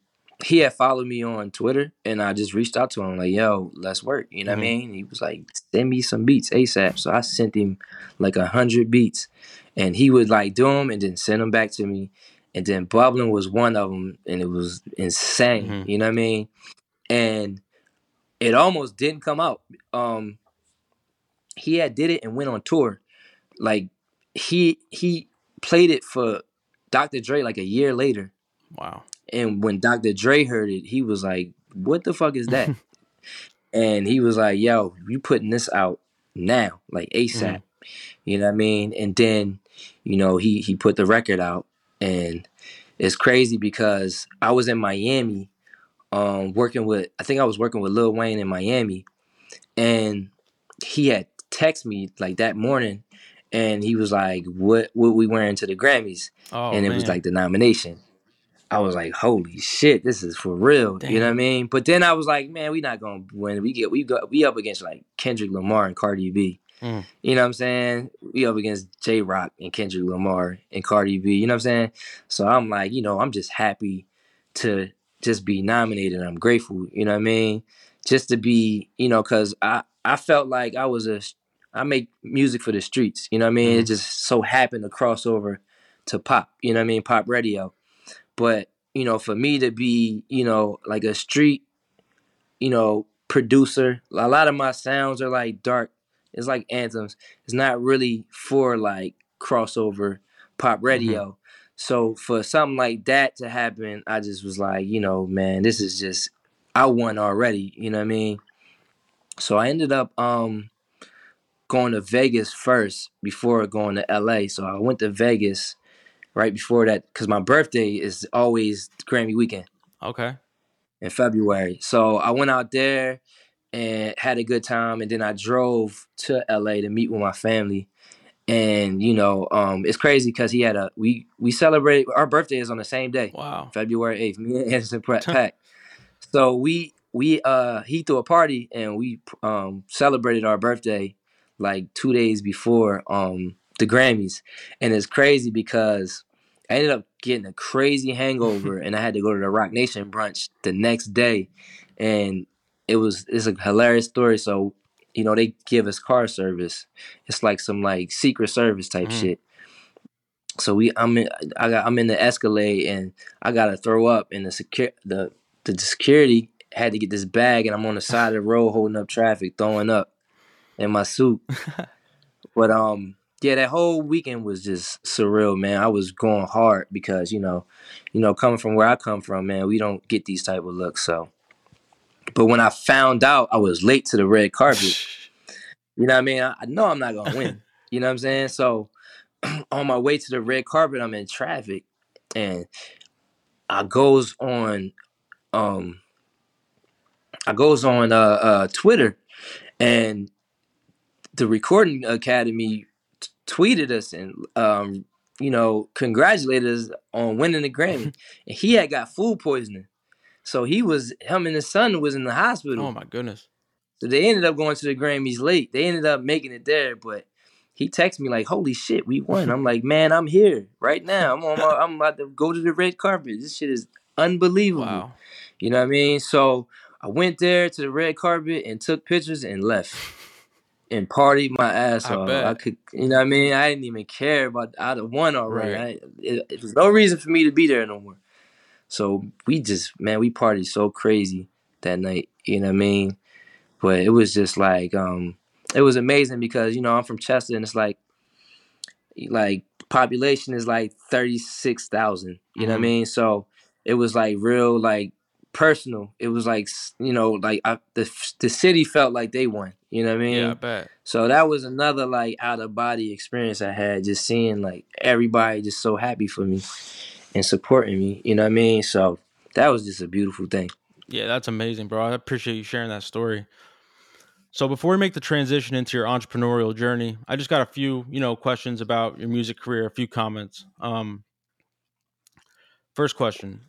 He had followed me on Twitter, and I just reached out to him like, yo, let's work, you know what I mean? He was like, send me some beats ASAP. So I sent him like 100 beats, and he would like do them and then send them back to me. And then Bubbling was one of them, and it was insane, you know what I mean? And it almost didn't come out. He had did it and went on tour. Like, he played it for Dr. Dre like a year later. Wow. And when Dr. Dre heard it, he was like, what the fuck is that? And he was like, yo, you putting this out now, like ASAP. You know what I mean? And then, you know, he put the record out. And it's crazy because I was in Miami I was working with Lil Wayne in Miami. And he had texted me like that morning. And he was like, what we wearing to the Grammys? Oh, and it was like the nomination. I was like, holy shit, this is for real. Damn. You know what I mean? But then I was like, man, we not going to win. We up against like Kendrick Lamar and Cardi B. You know what I'm saying? We up against J-Rock and Kendrick Lamar and Cardi B. You know what I'm saying? So I'm like, you know, I'm just happy to just be nominated. I'm grateful. You know what I mean? Just to be, you know, because I felt like I make music for the streets. You know what I mean? It just so happened to cross over to pop. You know what I mean? Pop radio. But, you know, for me to be, you know, like a street, you know, producer, a lot of my sounds are like dark. It's like anthems. It's not really for like crossover pop radio. So for something like that to happen, I just was like, you know, man, this is just, I won already. You know what I mean? So I ended up going to Vegas first before going to LA. So I went to Vegas right before that because my birthday is always Grammy weekend. Okay. In February. So I went out there and had a good time, and then I drove to LA to meet with my family. And you know, it's crazy because he had we celebrate our birthday is on the same day. Wow. February 8th, me and Anderson Paak. So he threw a party and we celebrated our birthday like 2 days before the Grammys. And it's crazy because I ended up getting a crazy hangover and I had to go to the Roc Nation brunch the next day. And it's a hilarious story. So, you know, they give us car service. It's like some like Secret Service type shit. So I'm in the Escalade and I got to throw up, and the security had to get this bag, and I'm on the side of the road holding up traffic, throwing up in my suit. But yeah, that whole weekend was just surreal, man. I was going hard because, you know, coming from where I come from, man, we don't get these type of looks. So. But when I found out I was late to the red carpet, you know what I mean? I know I'm not going to win. You know what I'm saying? So on my way to the red carpet, I'm in traffic. And I goes on Twitter. And the Recording Academy tweeted us and, you know, congratulated us on winning the Grammy. And he had got food poisoning. So him and his son was in the hospital. Oh, my goodness. So they ended up going to the Grammys late. They ended up making it there, but he texted me like, holy shit, we won. I'm like, man, I'm here right now. I'm about to go to the red carpet. This shit is unbelievable. Wow. You know what I mean? So I went there to the red carpet and took pictures and left and partied my ass off. I could, you know what I mean? I didn't even care about, I'd have won already. Right. There's no reason for me to be there no more. So we partied so crazy that night, you know what I mean? But it was just like, it was amazing because, you know, I'm from Chester and it's like population is like 36,000, you know what I mean? So it was like real, like personal. It was like, you know, like the city felt like they won, you know what I mean? Yeah, I bet. So that was another like out of body experience I had, just seeing like everybody just so happy for me and supporting me, you know what I mean? So that was just a beautiful thing. Yeah, that's amazing, bro. I appreciate you sharing that story. So before we make the transition into your entrepreneurial journey, I just got a few, you know, questions about your music career, a few comments. First question,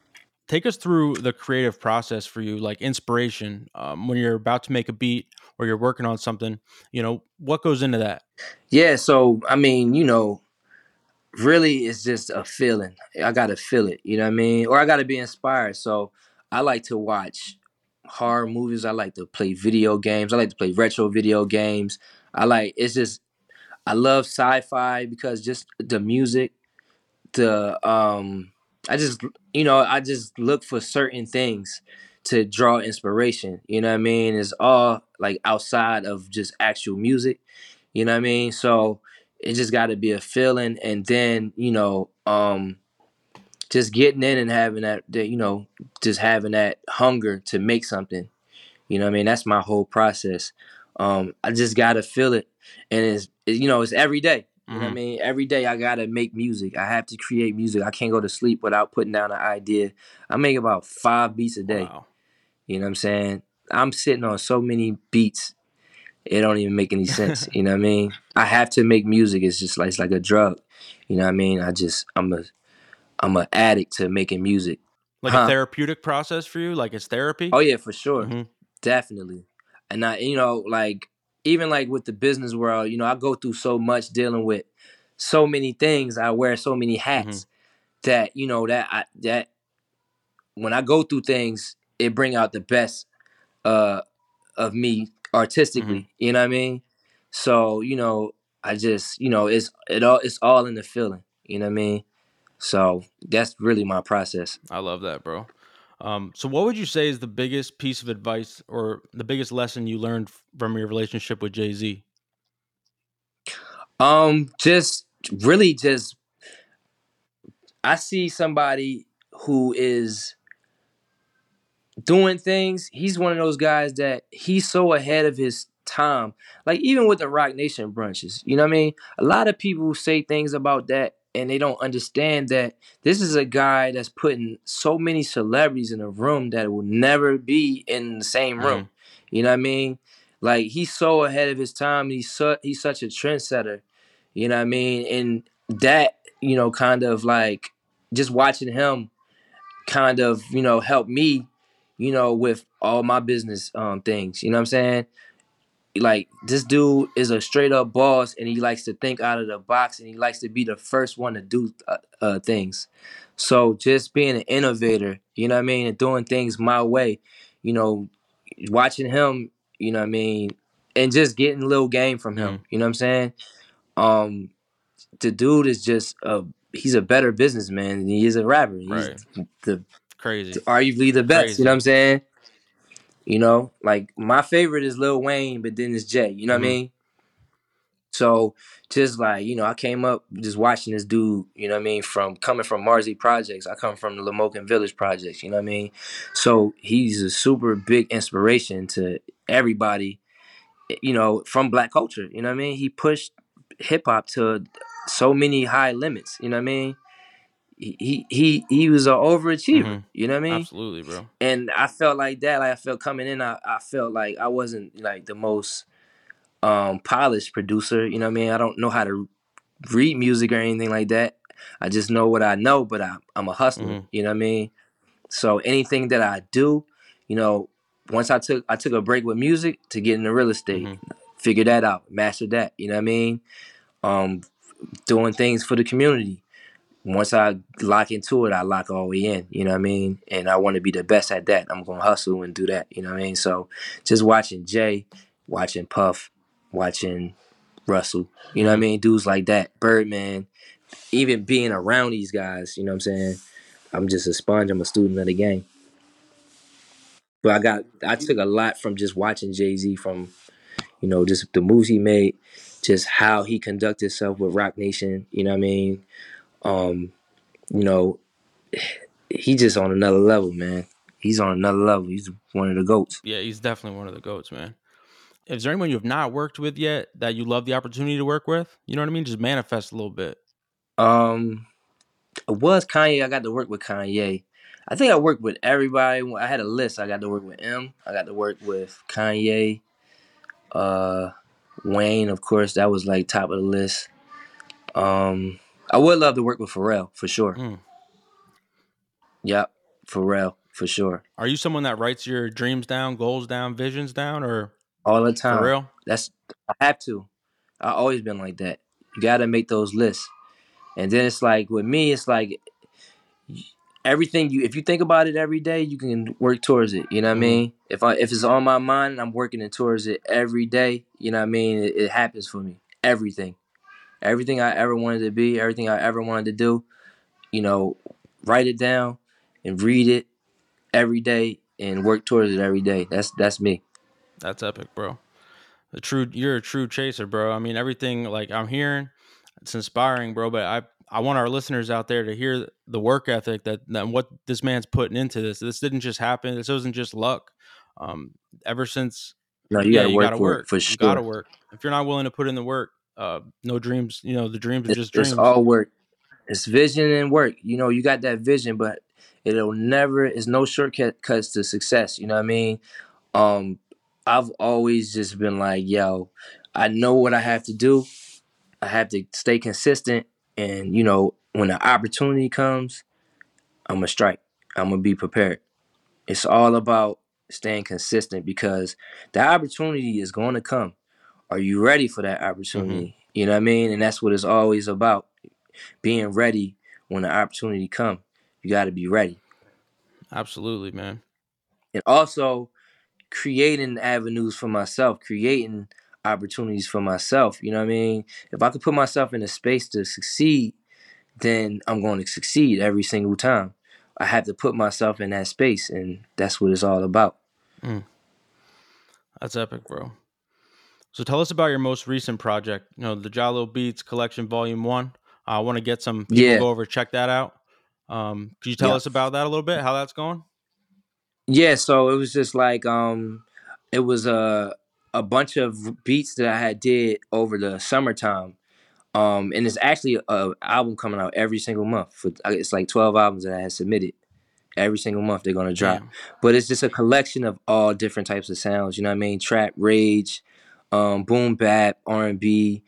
take us through the creative process for you, like inspiration, when you're about to make a beat or you're working on something, you know, what goes into that? Yeah, so, I mean, you know, really it's just a feeling. I got to feel it, you know what I mean? Or I got to be inspired. So I like to watch horror movies. I like to play video games. I like to play retro video games. I love sci-fi because just the music, I just look for certain things to draw inspiration. You know what I mean? It's all like outside of just actual music. You know what I mean? So it just got to be a feeling. And then, just getting in and having that hunger to make something. You know what I mean? That's my whole process. I just got to feel it. And it's every day. You know what I mean? Every day I got to make music. I have to create music. I can't go to sleep without putting down an idea. I make about 5 beats a day. Wow. You know what I'm saying? I'm sitting on so many beats. It don't even make any sense. You know what I mean? I have to make music. It's just like, it's like a drug. You know what I mean? I'm an addict to making music. Like a therapeutic process for you? Like it's therapy? Oh yeah, for sure. Mm-hmm. Definitely. And even like with the business world, I go through so much dealing with so many things. I wear so many hats that when I go through things, it bring out the best of me artistically. You know what I mean? So I just it's all in the feeling. You know what I mean? So that's really my process. I love that, bro. So what would you say is the biggest piece of advice or the biggest lesson you learned from your relationship with Jay-Z? I see somebody who is doing things. He's one of those guys that he's so ahead of his time. Like even with the Roc Nation brunches, you know what I mean? A lot of people say things about that. And they don't understand that this is a guy that's putting so many celebrities in a room that will never be in the same room. You know what I mean? Like, he's so ahead of his time. He's such a trendsetter. You know what I mean? And that, kind of like just watching him kind of, help me, with all my business things. You know what I'm saying? Like, this dude is a straight up boss and he likes to think out of the box and he likes to be the first one to do things. So just being an innovator, you know what I mean? And doing things my way, watching him, you know what I mean? And just getting a little game from him, you know what I'm saying? The dude is just, he's a better businessman than he is a rapper. He's right. Arguably the best, Crazy. You know what I'm saying? Like my favorite is Lil Wayne, but then it's Jay, you know what I mean? So just like, I came up just watching this dude, you know what I mean? Coming from Marzi Projects, I come from the Lamokin Village Projects, you know what I mean? So he's a super big inspiration to everybody, from Black culture, you know what I mean? He pushed hip hop to so many high limits, you know what I mean? He was an overachiever, you know what I mean? Absolutely, bro. And I felt like that. Like I felt coming in, I felt like I wasn't like the most polished producer, you know what I mean? I don't know how to read music or anything like that. I just know what I know, but I'm a hustler, you know what I mean? So anything that I do, once I took a break with music to get into real estate, figure that out, master that, you know what I mean? Doing things for the community. Once I lock into it, I lock all the way in, you know what I mean? And I want to be the best at that. I'm going to hustle and do that, you know what I mean? So just watching Jay, watching Puff, watching Russell, you know what I mean? Dudes like that, Birdman, even being around these guys, you know what I'm saying? I'm just a sponge. I'm a student of the game. But I took a lot from just watching Jay-Z from, just the moves he made, just how he conducted himself with Roc Nation, you know what I mean? He just on another level, man. He's on another level. He's one of the GOATs. Yeah, he's definitely one of the GOATs, man. Is there anyone you have not worked with yet that you love the opportunity to work with? You know what I mean? Just manifest a little bit. It was Kanye. I got to work with Kanye. I think I worked with everybody. I had a list. I got to work with M. I got to work with Kanye. Wayne, of course. That was like top of the list. I would love to work with Pharrell, for sure. Yep, Pharrell, for sure. Are you someone that writes your dreams down, goals down, visions down, or all the time? For real? I have to. I've always been like that. You got to make those lists. And then it's like, with me, it's like everything you, if you think about it every day, you can work towards it. You know what I mean? If it's on my mind, I'm working towards it every day. You know what I mean? It happens for me. Everything I ever wanted to be, everything I ever wanted to do, you know, write it down and read it every day and work towards it every day. That's me. That's epic, bro. You're a true chaser, bro. I mean, everything like I'm hearing, it's inspiring, bro. But I want our listeners out there to hear the work ethic that what this man's putting into this. This didn't just happen. This wasn't just luck. Ever since, no, you gotta work for sure. You gotta work. If you're not willing to put in the work, no dreams. You know, the dreams are just dreams. It's all work. It's vision and work. You know, you got that vision, but it'll never. It's no shortcuts to success. You know what I mean? I've always just been like, yo, I know what I have to do. I have to stay consistent. And, you know, when the opportunity comes, I'm going to strike. I'm going to be prepared. It's all about staying consistent because the opportunity is going to come. Are you ready for that opportunity? Mm-hmm. You know what I mean? And that's what it's always about, being ready when the opportunity comes. You got to be ready. Absolutely, man. And also creating avenues for myself, creating opportunities for myself. You know what I mean? If I could put myself in a space to succeed, then I'm going to succeed every single time. I have to put myself in that space, and that's what it's all about. That's epic, bro. So tell us about your most recent project, you know, the Jalo Beats Collection Volume 1. I want to get some people go over, check that out. Could you tell us about that a little bit, how that's going? Yeah, so it was just like, it was a bunch of beats that I had did over the summertime. And it's actually an album coming out every single month. It's like 12 albums that I had submitted. Every single month they're going to drop. Damn. But it's just a collection of all different types of sounds. You know what I mean? Trap, rage, boom bap, R&B,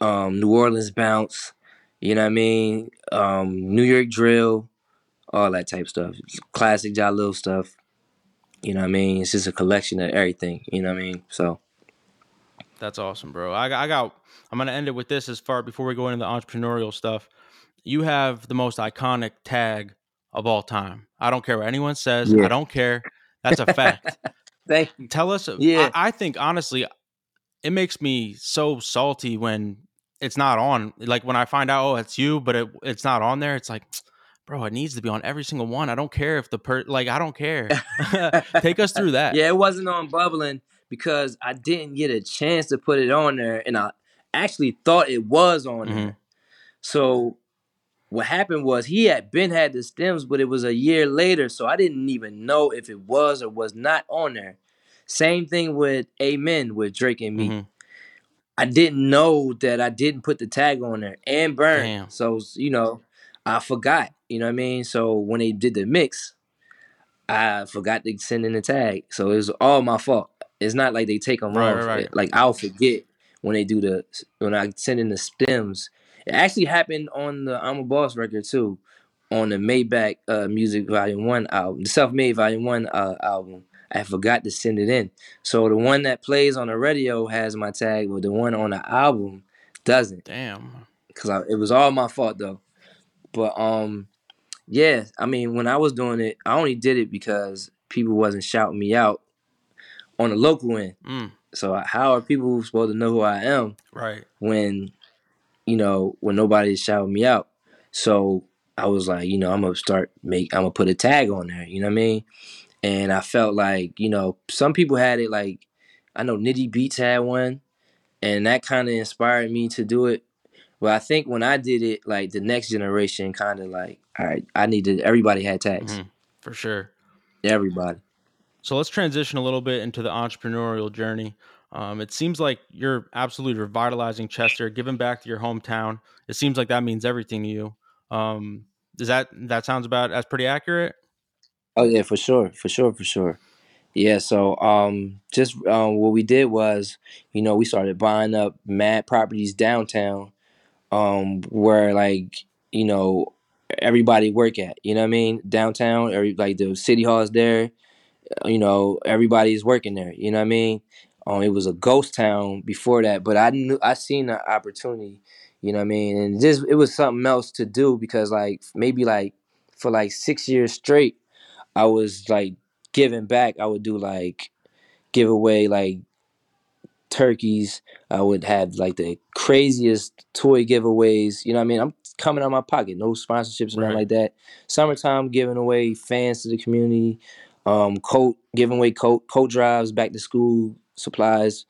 New Orleans bounce, you know what I mean? New York drill, all that type of stuff. Classic Jalil stuff. You know what I mean? It's just a collection of everything. You know what I mean? So that's awesome, bro. I'm gonna end it with this as far before we go into the entrepreneurial stuff. You have the most iconic tag of all time. I don't care what anyone says. Yeah. I don't care. That's a fact. Thank you. Tell us. Yeah. I think honestly, it makes me so salty when it's not on. Like when I find out, oh, it's you, but it's not on there. It's like, bro, it needs to be on every single one. I don't care if I don't care. Take us through that. Yeah, it wasn't on Bubbling because I didn't get a chance to put it on there, and I actually thought it was on there. So what happened was he had the stems, but it was a year later, so I didn't even know if it was or was not on there. Same thing with Amen with Drake and me. I didn't know that I didn't put the tag on there and Burn. Damn. So, you know, I forgot. You know what I mean? So when they did the mix, I forgot to send in the tag. So it was all my fault. It's not like they take them wrong. Right. Like I'll forget when they do when I send in the stems. It actually happened on the I'm a Boss record too, on the Maybach Music Volume 1 album, the Self-Made Volume 1 album. I forgot to send it in. So the one that plays on the radio has my tag, but the one on the album doesn't. Damn. Because it was all my fault though. But yeah, I mean, when I was doing it, I only did it because people wasn't shouting me out on the local end. So how are people supposed to know who I am when, you know, when nobody's shouting me out? So I was like, you know, I'm going to put a tag on there, you know what I mean? And I felt like, you know, some people had it like, I know Nitty Beats had one, and that kind of inspired me to do it. Well, I think when I did it, like the next generation kind of like, all right, everybody had tags. For sure. Everybody. So let's transition a little bit into the entrepreneurial journey. It seems like you're absolutely revitalizing Chester, giving back to your hometown. It seems like that means everything to you. Does that sounds about as pretty accurate? Oh yeah, for sure. Yeah, so what we did was, you know, we started buying up mad properties downtown. Where like, you know, everybody work at, you know what I mean? Downtown, like the city hall is there, you know, everybody's working there, you know what I mean? It was a ghost town before that, but I seen the opportunity, You know what I mean? And just, it was something else to do because, like, maybe, like, for, like, 6 years straight, I was, like, giving back. I would do, like, give away, like, turkeys. I would have, like, the craziest toy giveaways. You know what I mean? I'm coming out of my pocket. No sponsorships or nothing like that. Summertime, giving away fans to the community. Giving away coat drives, back to school supplies.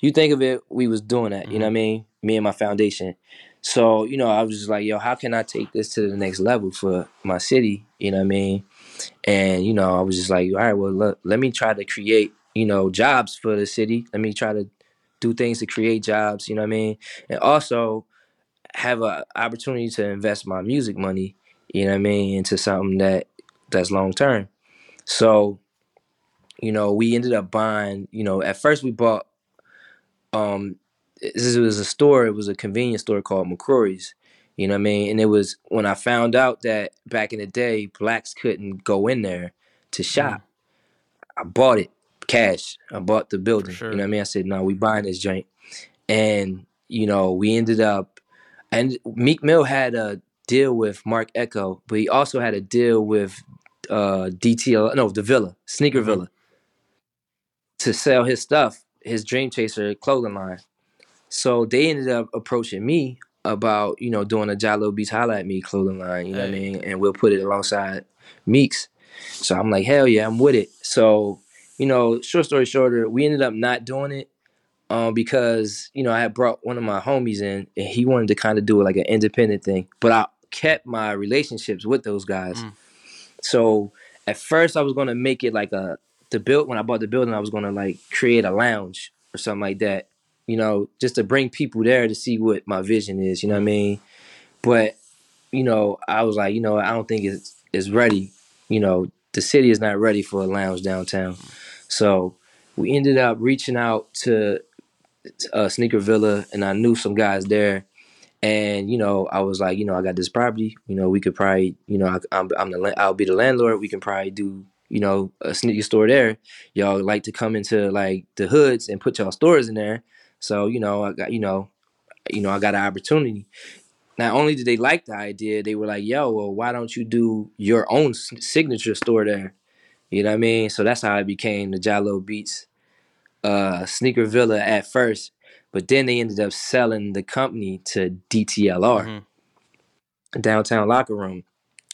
You think of it, we was doing that. Mm-hmm. You know what I mean? Me and my foundation. So, you know, I was just like, yo, how can I take this to the next level for my city? You know what I mean? And, you know, I was just like, all right, well, let me try to create, you know, jobs for the city. Let me try to do things to create jobs, you know what I mean? And also have an opportunity to invest my music money, you know what I mean, into something that's long-term. So, you know, we ended up buying, you know, at first we bought, this was a store, it was a convenience store called McCrory's, you know what I mean? And it was when I found out that back in the day, blacks couldn't go in there to shop. I bought it, cash. I bought the building, you know what I mean? I said, no, we buying this joint. And, you know, we ended up, and Meek Mill had a deal with Mark Echo, but he also had a deal with the Villa, Sneaker Villa, to sell his stuff, his Dream Chaser clothing line. So they ended up approaching me about, you know, doing a Jalo Beats Holla at Me clothing line, you know what I mean? And we'll put it alongside Meek's. So I'm like, hell yeah, I'm with it. So, you know, short story shorter, we ended up not doing it because, you know, I had brought one of my homies in and he wanted to kind of do like an independent thing. But I kept my relationships with those guys. So at first I was going to make it like when I bought the building, I was going to like create a lounge or something like that. You know, just to bring people there to see what my vision is, you know what I mean? But, you know, I was like, you know, I don't think it's ready. You know, the city is not ready for a lounge downtown. So we ended up reaching out to Sneaker Villa, and I knew some guys there. And, you know, I was like, you know, I got this property. You know, we could probably, you know, I'll be the landlord. We can probably do, you know, a sneaker store there. Y'all like to come into, like, the hoods and put y'all stores in there. So, you know, I got an opportunity. Not only did they like the idea, they were like, yo, well, why don't you do your own signature store there? You know what I mean? So that's how it became the Jalo Beats Sneaker Villa at first. But then they ended up selling the company to DTLR, Downtown Locker Room.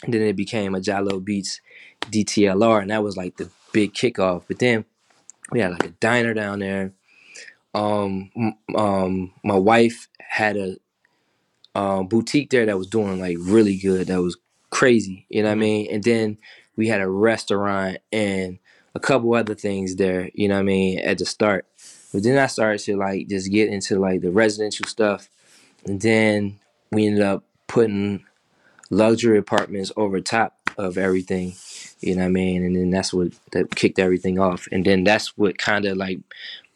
And then it became a Jalo Beats DTLR. And that was like the big kickoff. But then we had like a diner down there. My wife had a boutique there that was doing like really good. That was crazy, you know what I mean? And then we had a restaurant and a couple other things there, you know what I mean, at the start. But then I started to like just get into like the residential stuff. And then we ended up putting luxury apartments over top of everything, you know what I mean? And then that kicked everything off. And then that's what kind of like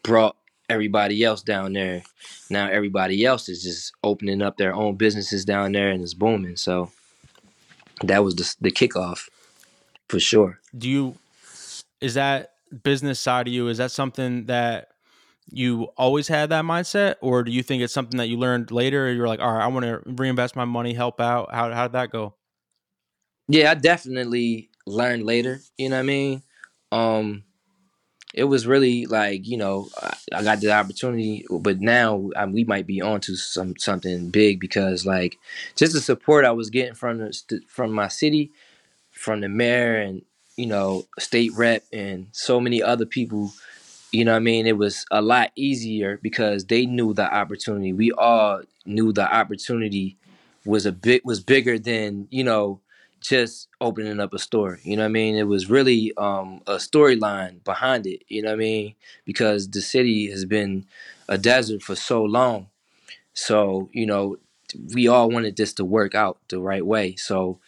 brought everybody else down there. Now everybody else is just opening up their own businesses down there and it's booming. So that was the kickoff for sure. Is that business side of you, is that something that you always had that mindset, or do you think it's something that you learned later? Or you're like, all right, I want to reinvest my money, help out. How did that go? Yeah, I definitely learned later. You know what I mean? It was really like, you know, I got the opportunity, but now we might be onto something big because, like, just the support I was getting from my city, from the mayor and, you know, state rep and so many other people, you know what I mean? It was a lot easier because they knew the opportunity. We all knew the opportunity was bigger than, you know, just opening up a store, you know what I mean? It was really a storyline behind it, you know what I mean? Because the city has been a desert for so long. So, you know, we all wanted this to work out the right way. So,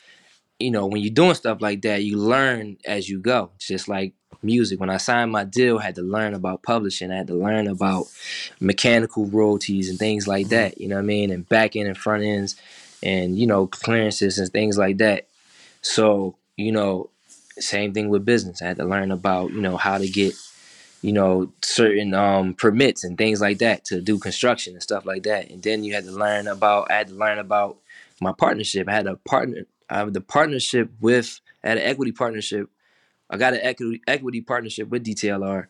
you know, when you're doing stuff like that, you learn as you go. It's just like music. When I signed my deal, I had to learn about publishing. I had to learn about mechanical royalties and things like that, you know what I mean? And back end and front ends and, you know, clearances and things like that. So, you know, same thing with business. I had to learn about, you know, how to get you know, certain permits and things like that to do construction and stuff like that. And then you had to learn about, I had to learn about my partnership. I had a partner, I had the partnership with, I had an equity partnership. I got an equity partnership with DTLR,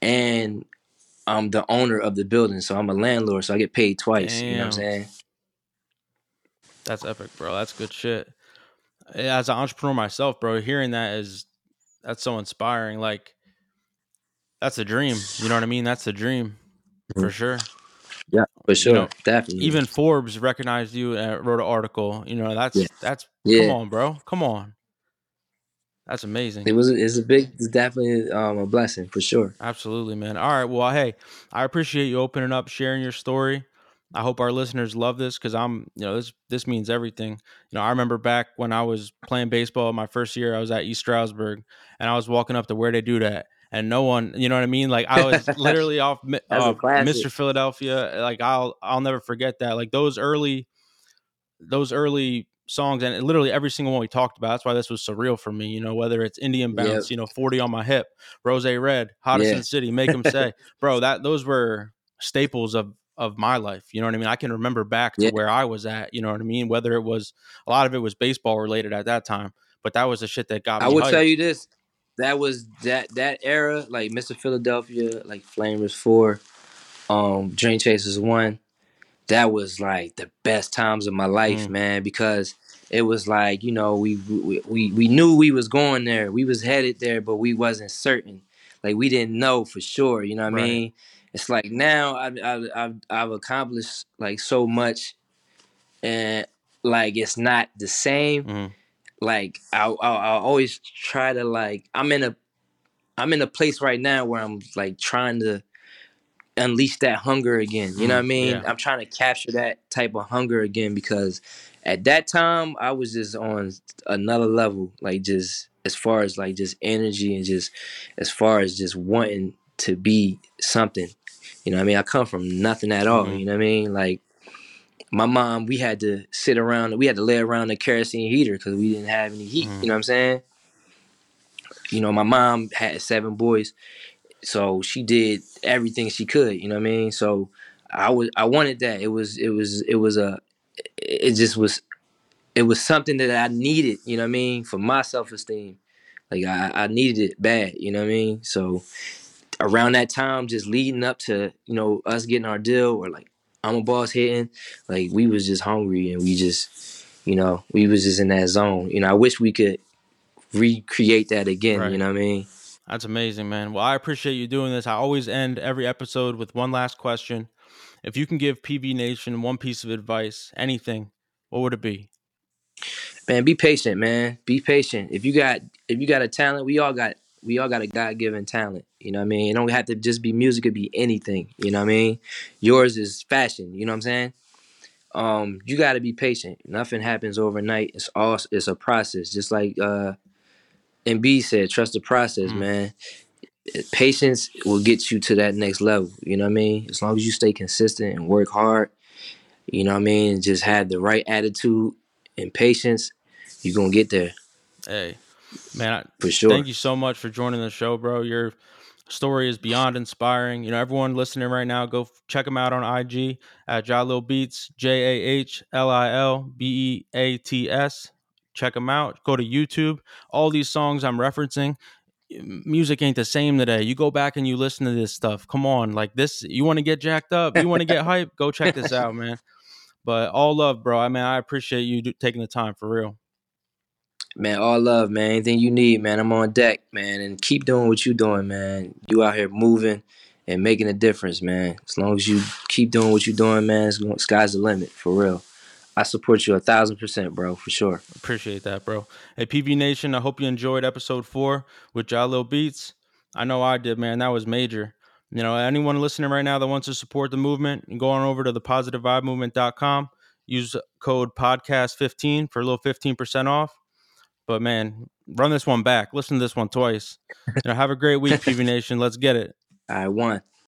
and I'm the owner of the building. So I'm a landlord, so I get paid twice. Damn. You know what I'm saying? That's epic, bro. That's good shit. As an entrepreneur myself, bro, hearing that is, that's so inspiring. Like, that's a dream. You know what I mean? That's a dream for sure. Yeah, for sure. You know, definitely. Even Forbes recognized you and wrote an article. You know, that's come on, bro. Come on. That's amazing. It's definitely a blessing for sure. Absolutely, man. All right. Well, hey, I appreciate you opening up, sharing your story. I hope our listeners love this, because this means everything. You know, I remember back when I was playing baseball my first year, I was at East Stroudsburg, and I was walking up to where they do that. And no one, you know what I mean? Like, I was literally off Mr. Philadelphia. Like, I'll never forget that. Like, those early songs, and literally every single one we talked about. That's why this was surreal for me. You know, whether it's Indian Bounce, 40 on my hip, Rose Red, Hottest in the City, Make 'Em Say, bro. Those were staples of my life. You know what I mean? I can remember back to where I was at. You know what I mean? Whether it was, a lot of it was baseball related at that time, but that was the shit that got me. I would tell you this. That was that era, like Mr. Philadelphia, like Flamers 4, Dream Chasers 1. That was like the best times of my life, man, because it was like, you know, we knew we was going there, we was headed there, but we wasn't certain. Like, we didn't know for sure. You know what I mean? It's like now I've accomplished like so much, and like it's not the same. Mm-hmm. Like I always try to, like, I'm in a place right now where I'm like trying to unleash that hunger again. You know what I mean? Yeah. I'm trying to capture that type of hunger again, because at that time I was just on another level, like just as far as like just energy and just as far as just wanting to be something. You know what I mean? I come from nothing at all. Mm-hmm. You know what I mean? Like, my mom, we had to lay around the kerosene heater because we didn't have any heat. You know what I'm saying? You know, my mom had 7 boys, so she did everything she could. You know what I mean? So I wanted that. It was something that I needed. You know what I mean? For my self-esteem, like I needed it bad. You know what I mean? So around that time, just leading up to, you know, us getting our deal, or like I'm a Boss hitting, like, we was just hungry, and we just, you know, we was just in that zone. You know, I wish we could recreate that again. Right. You know what I mean? That's amazing, man. Well, I appreciate you doing this. I always end every episode with one last question. If you can give PV Nation one piece of advice, anything, what would it be? Man, be patient, man. Be patient. If you got a talent, we all got a God-given talent. You know what I mean? It don't have to just be music. It could be anything. You know what I mean? Yours is fashion. You know what I'm saying? You got to be patient. Nothing happens overnight. It's a process. Just like MB said, trust the process, man. Patience will get you to that next level. You know what I mean? As long as you stay consistent and work hard, you know what I mean? And just have the right attitude and patience, you're going to get there. Hey. Man, for sure. Thank you so much for joining the show, bro. Your story is beyond inspiring. You know, everyone listening right now, go check him out on IG at Jahlil Beats, JAHLILBEATS. Check him out. Go to YouTube. All these songs I'm referencing, music ain't the same today. You go back and you listen to this stuff. Come on, like this. You want to get jacked up? You want to get hype? Go check this out, man. But all love, bro. I mean, I appreciate you taking the time for real. Man, all love, man. Anything you need, man, I'm on deck, man. And keep doing what you're doing, man. You out here moving and making a difference, man. As long as you keep doing what you're doing, man, sky's the limit, for real. I support you 1,000%, bro, for sure. Appreciate that, bro. Hey, PV Nation, I hope you enjoyed episode 4 with Jahlil Beats. I know I did, man. That was major. You know, anyone listening right now that wants to support the movement, go on over to thepositivevibemovement.com. Use code podcast15 for a little 15% off. But, man, run this one back. Listen to this one twice. You know, have a great week, PV Nation. Let's get it. I won.